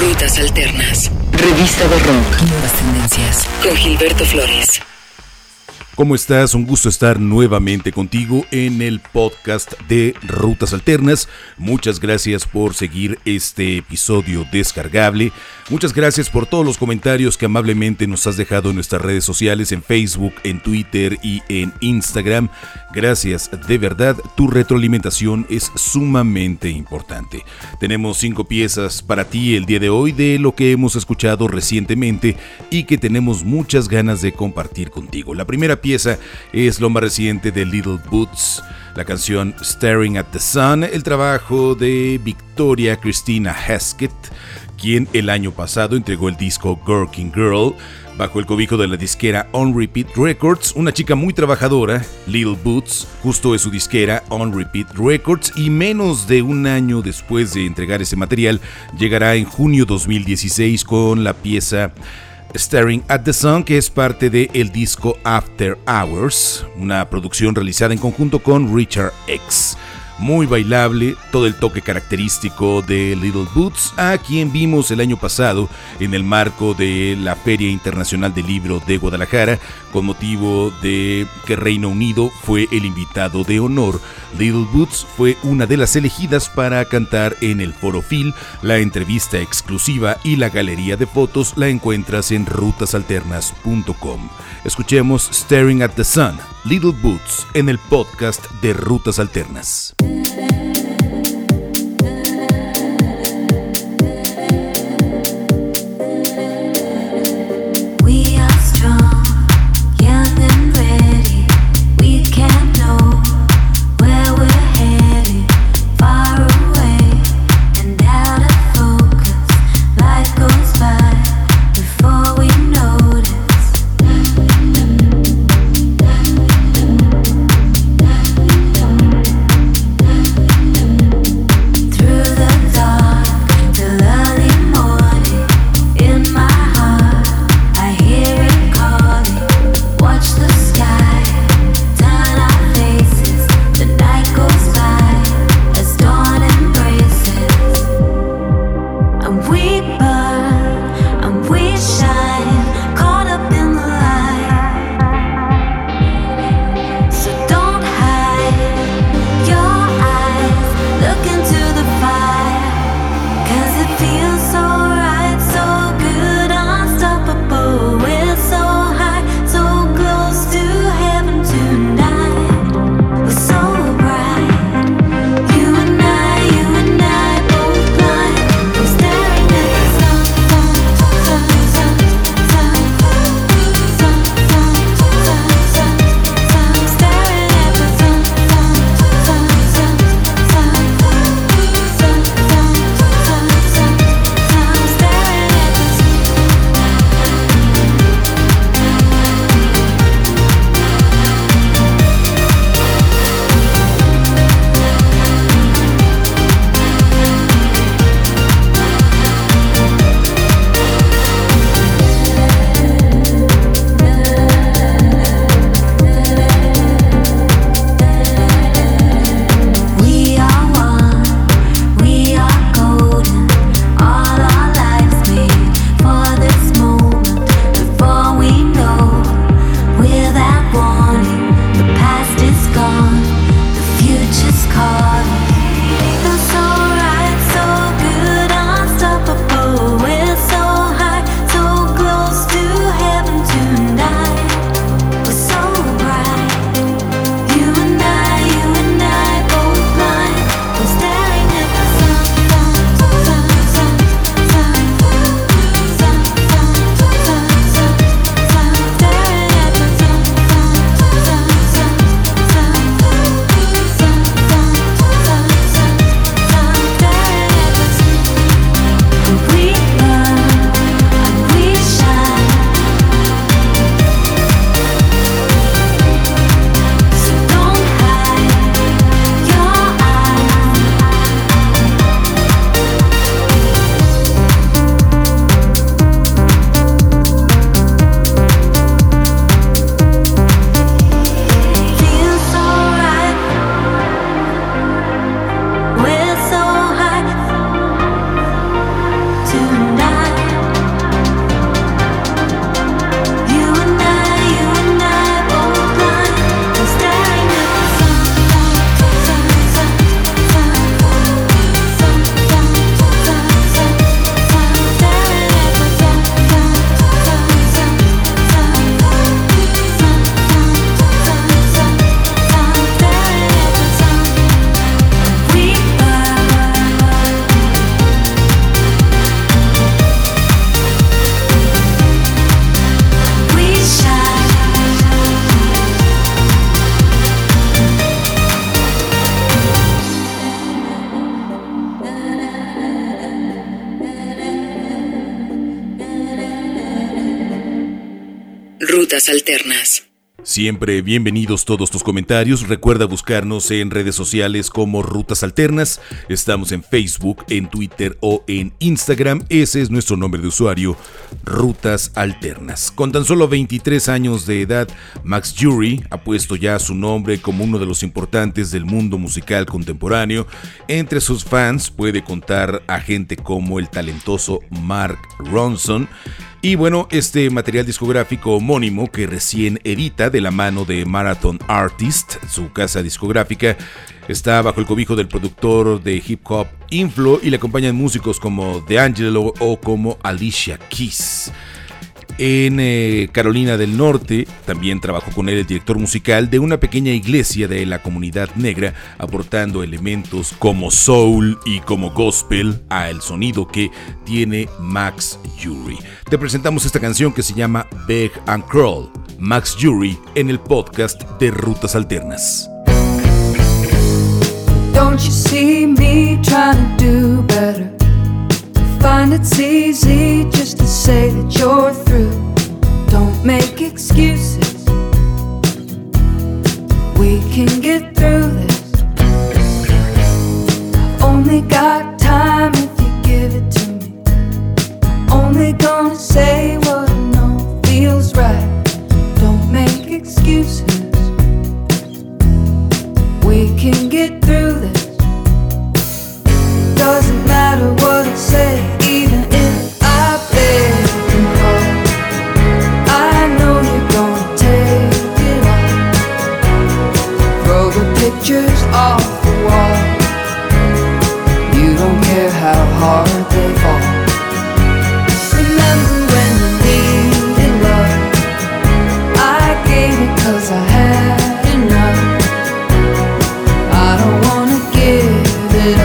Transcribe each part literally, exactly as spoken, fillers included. Rutas Alternas, revista de rock, nuevas tendencias, con Gilberto Flores. ¿Cómo estás? Un gusto estar nuevamente contigo en el podcast de Rutas Alternas. Muchas gracias por seguir este episodio descargable. Muchas gracias por todos los comentarios que amablemente nos has dejado en nuestras redes sociales, en Facebook, en Twitter y en Instagram. Gracias, de verdad, tu retroalimentación es sumamente importante. Tenemos cinco piezas para ti el día de hoy de lo que hemos escuchado recientemente y que tenemos muchas ganas de compartir contigo. La primera pieza pieza es lo más reciente de Little Boots, la canción Staring at the Sun, el trabajo de Victoria Christina Hesketh, quien el año pasado entregó el disco Working Girl bajo el cobijo de la disquera On Repeat Records. Una chica muy trabajadora, Little Boots, justo es su disquera On Repeat Records, y menos de un año después de entregar ese material, llegará en junio dos mil dieciséis con la pieza Staring at the Sun, que es parte del disco After Hours, una producción realizada en conjunto con Richard X. Muy bailable, todo el toque característico de Little Boots, a quien vimos el año pasado en el marco de la Feria Internacional del Libro de Guadalajara, con motivo de que Reino Unido fue el invitado de honor. Little Boots fue una de las elegidas para cantar en el Foro F I L. La entrevista exclusiva y la galería de fotos la encuentras en rutas alternas punto com. Escuchemos Staring at the Sun, Little Boots, en el podcast de Rutas Alternas. Rutas Alternas. Siempre bienvenidos todos tus comentarios. Recuerda buscarnos en redes sociales como Rutas Alternas. Estamos en Facebook, en Twitter o en Instagram. Ese es nuestro nombre de usuario, Rutas Alternas. Con tan solo veintitrés años de edad, Max Jury ha puesto ya su nombre como uno de los importantes del mundo musical contemporáneo. Entre sus fans puede contar a gente como el talentoso Mark Ronson. Y bueno, este material discográfico homónimo que recién edita de la mano de Marathon Artists, su casa discográfica, está bajo el cobijo del productor de hip hop Inflo y le acompañan músicos como D'Angelo o como Alicia Keys. En eh, Carolina del Norte también trabajó con él el director musical de una pequeña iglesia de la comunidad negra, aportando elementos como soul y como gospel al sonido que tiene Max Jury. Te presentamos esta canción que se llama Beg and Crawl, Max Jury, en el podcast de Rutas Alternas. Don't you see me trying to do better? Find it's easy just to say that you're through. Don't make excuses. We can get through this. I've only got time if you give it to me. I'm only gonna say what I know feels right. Don't make excuses. We can get through this. Doesn't matter what I say, even if I beg and call. I know you're gonna take it all. Throw the pictures off the wall. You don't care how hard they fall. Remember when you needed love, I gave it 'cause I had enough. I don't wanna give it up.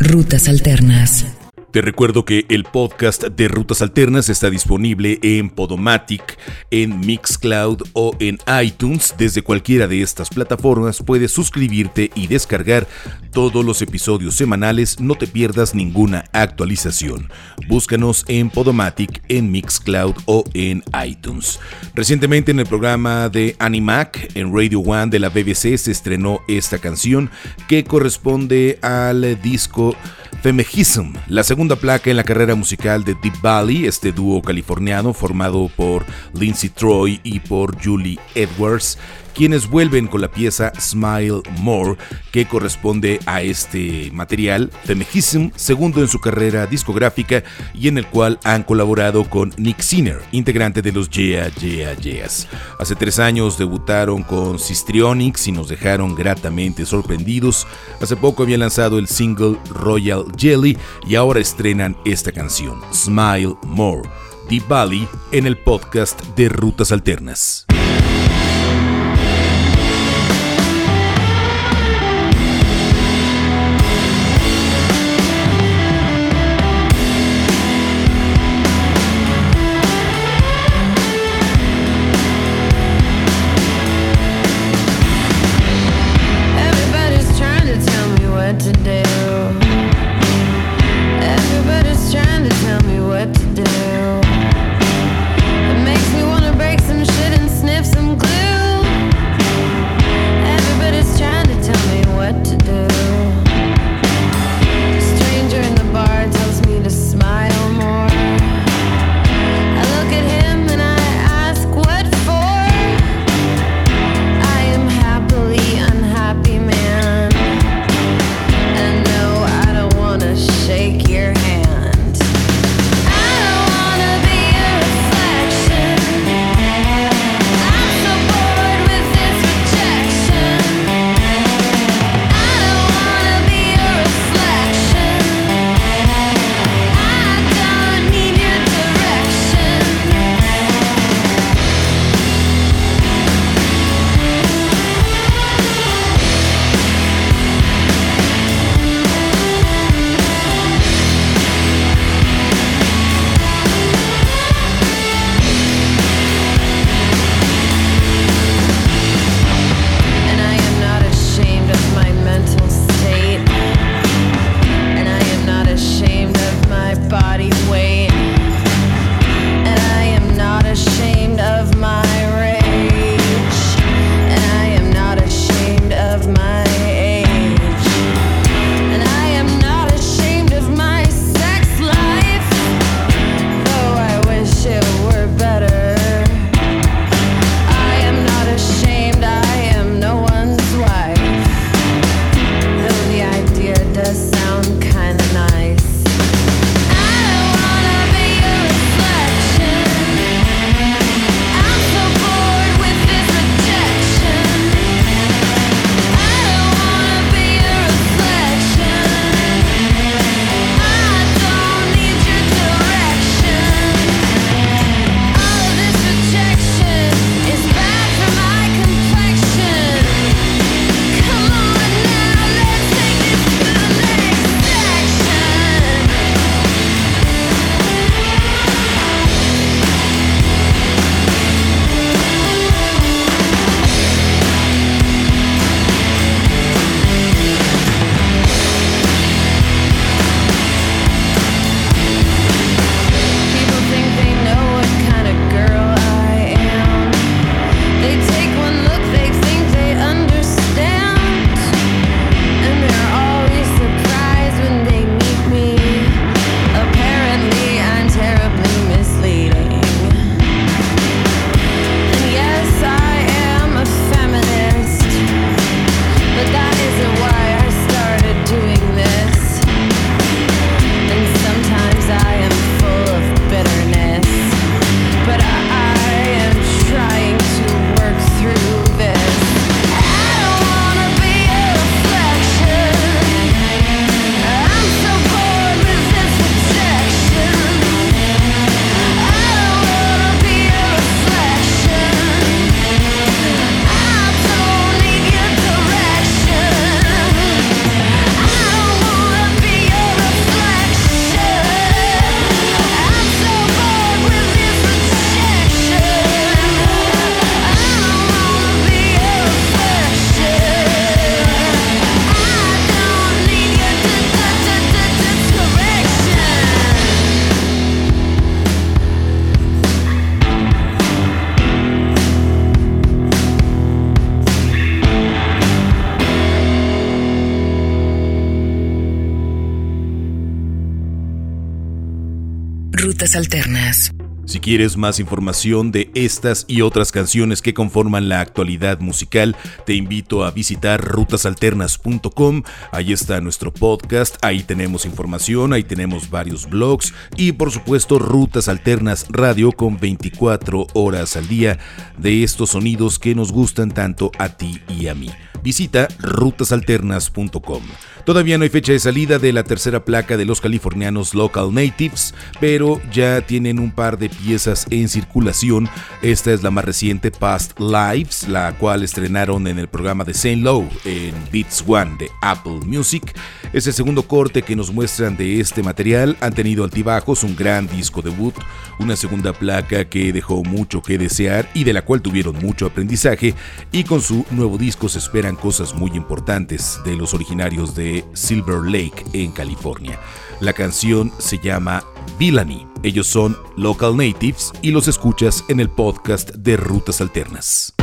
Rutas Alternas. Te recuerdo que el podcast de Rutas Alternas está disponible en Podomatic, en Mixcloud o en iTunes. Desde cualquiera de estas plataformas puedes suscribirte y descargar todos los episodios semanales. No te pierdas ninguna actualización. Búscanos en Podomatic, en Mixcloud o en iTunes. Recientemente en el programa de Animac, en Radio One de la B B C, se estrenó esta canción que corresponde al disco Femejism, la segunda placa en la carrera musical de Deap Vally, este dúo californiano formado por Lindsay Troy y por Julie Edwards, quienes vuelven con la pieza Smile More, que corresponde a este material, Femejism, segundo en su carrera discográfica y en el cual han colaborado con Nick Sinner, integrante de los Yeah Yeah Yeahs. Hace tres años debutaron con Histrionics y nos dejaron gratamente sorprendidos. Hace poco habían lanzado el single Royal Jelly y ahora estrenan esta canción, Smile More, Deap Vally, en el podcast de Rutas Alternas. Tell me what to do. It makes me wanna break some shit and snip Rutas Alternas. Si quieres más información de estas y otras canciones que conforman la actualidad musical, te invito a visitar rutas alternas punto com. Ahí está nuestro podcast, ahí tenemos información, ahí tenemos varios blogs y por supuesto Rutas Alternas Radio con veinticuatro horas al día de estos sonidos que nos gustan tanto a ti y a mí. Visita rutas alternas punto com. Todavía no hay fecha de salida de la tercera placa de los californianos Local Natives, pero ya tienen un par de piezas en circulación. Esta es la más reciente, Past Lives, la cual estrenaron en el programa de Saint Low en Beats One de Apple Music. Es el segundo corte que nos muestran de este material. Han tenido altibajos, un gran disco debut, una segunda placa que dejó mucho que desear y de la cual tuvieron mucho aprendizaje, y con su nuevo disco se esperan cosas muy importantes de los originarios de Silver Lake en California. La canción se llama Villany. Ellos son Local Natives y los escuchas en el podcast de Rutas Alternas.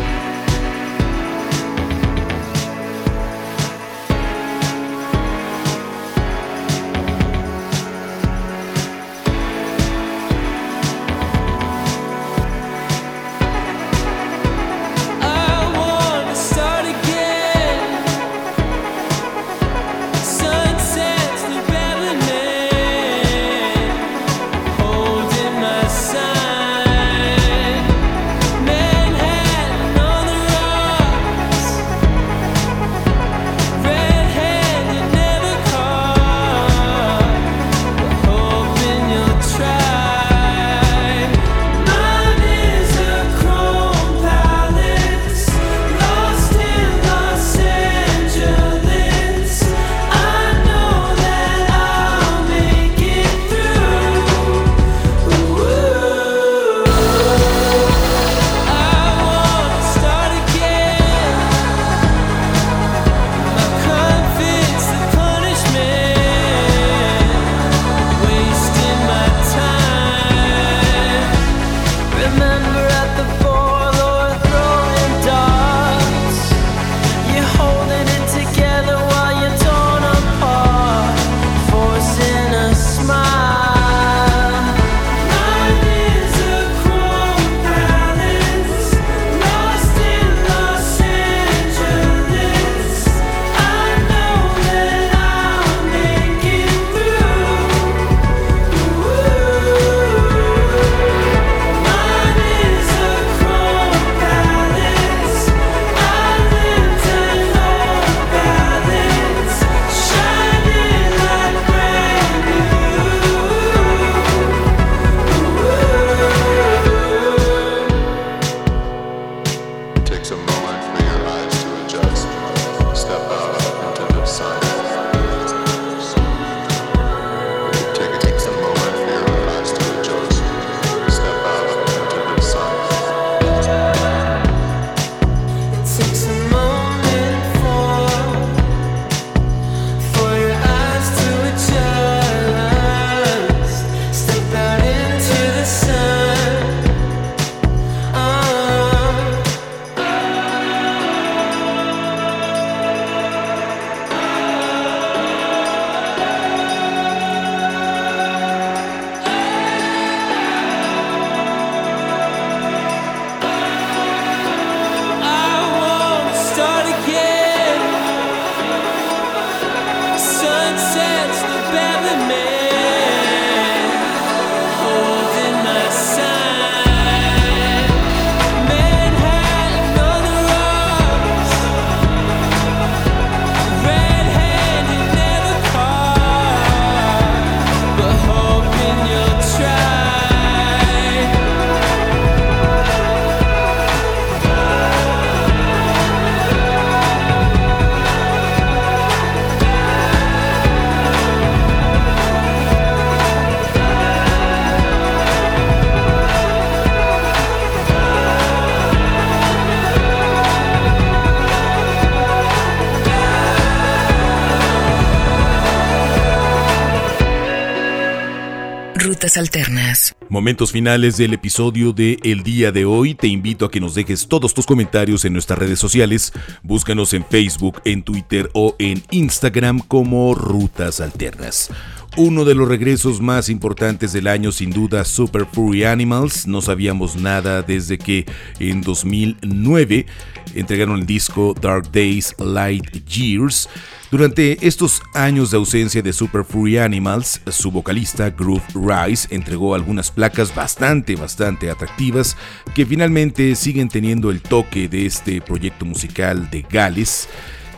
Alternas. Momentos finales del episodio de el día de hoy. Te invito a que nos dejes todos tus comentarios en nuestras redes sociales. Búscanos en Facebook, en Twitter o en Instagram como Rutas Alternas. uno de los regresos más importantes del año, sin duda, Super Furry Animals. No sabíamos nada desde que en dos mil nueve entregaron el disco Dark Days, Light Years. Durante estos años de ausencia de Super Furry Animals, su vocalista Groove Rice entregó algunas placas bastante, bastante atractivas que finalmente siguen teniendo el toque de este proyecto musical de Gales,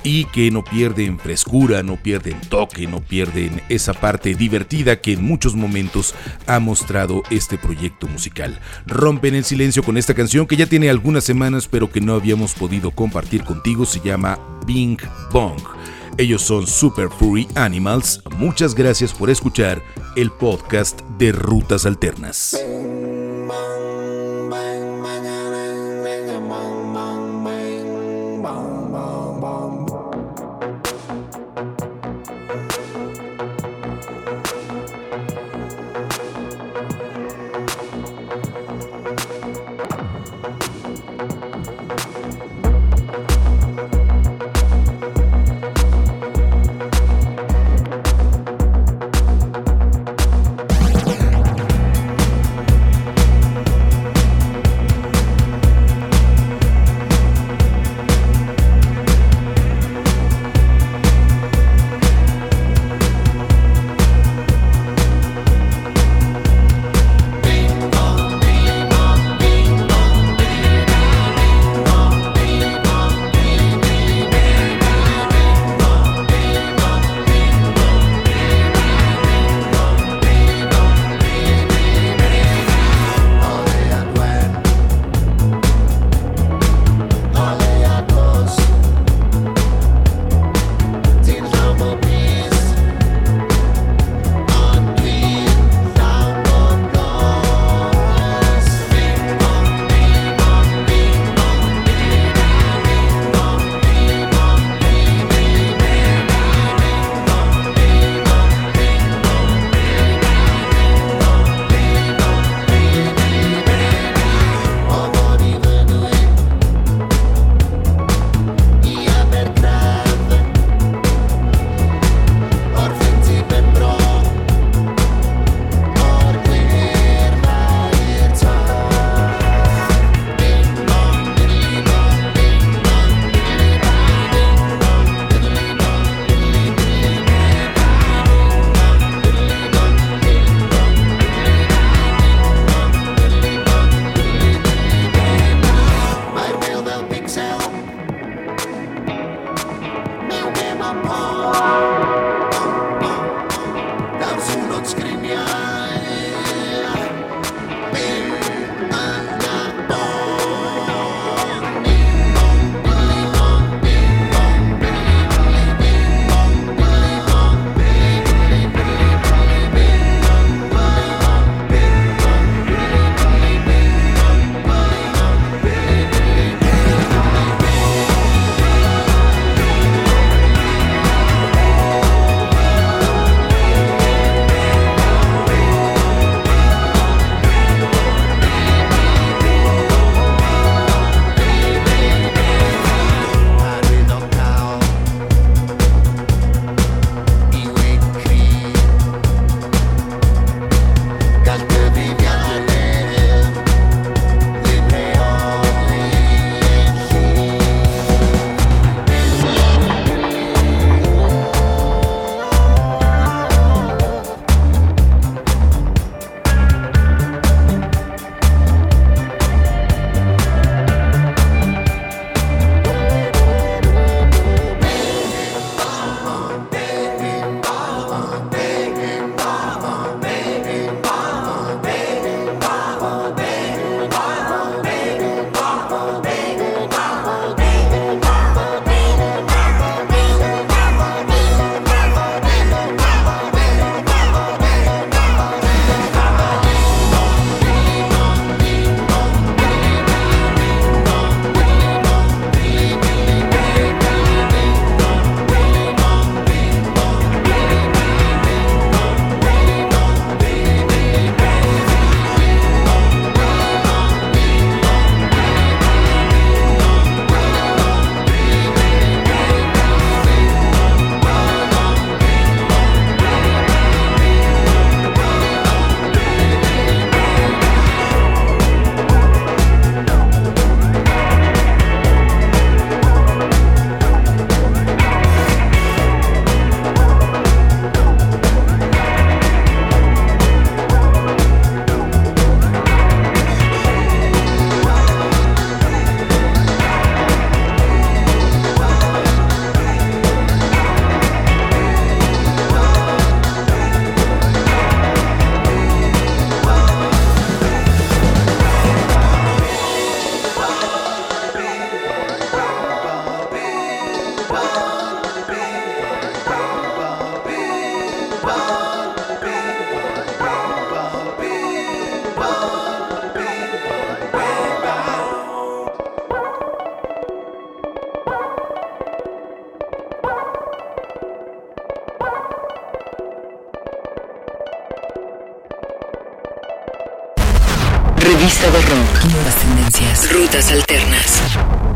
y que no pierden frescura, no pierden toque, no pierden esa parte divertida que en muchos momentos ha mostrado este proyecto musical. Rompen el silencio con esta canción que ya tiene algunas semanas pero que no habíamos podido compartir contigo, se llama Bing Bong. Ellos son Super Furry Animals. Muchas gracias por escuchar el podcast de Rutas Alternas. Revista de rock. Nuevas tendencias. Rutas alternas.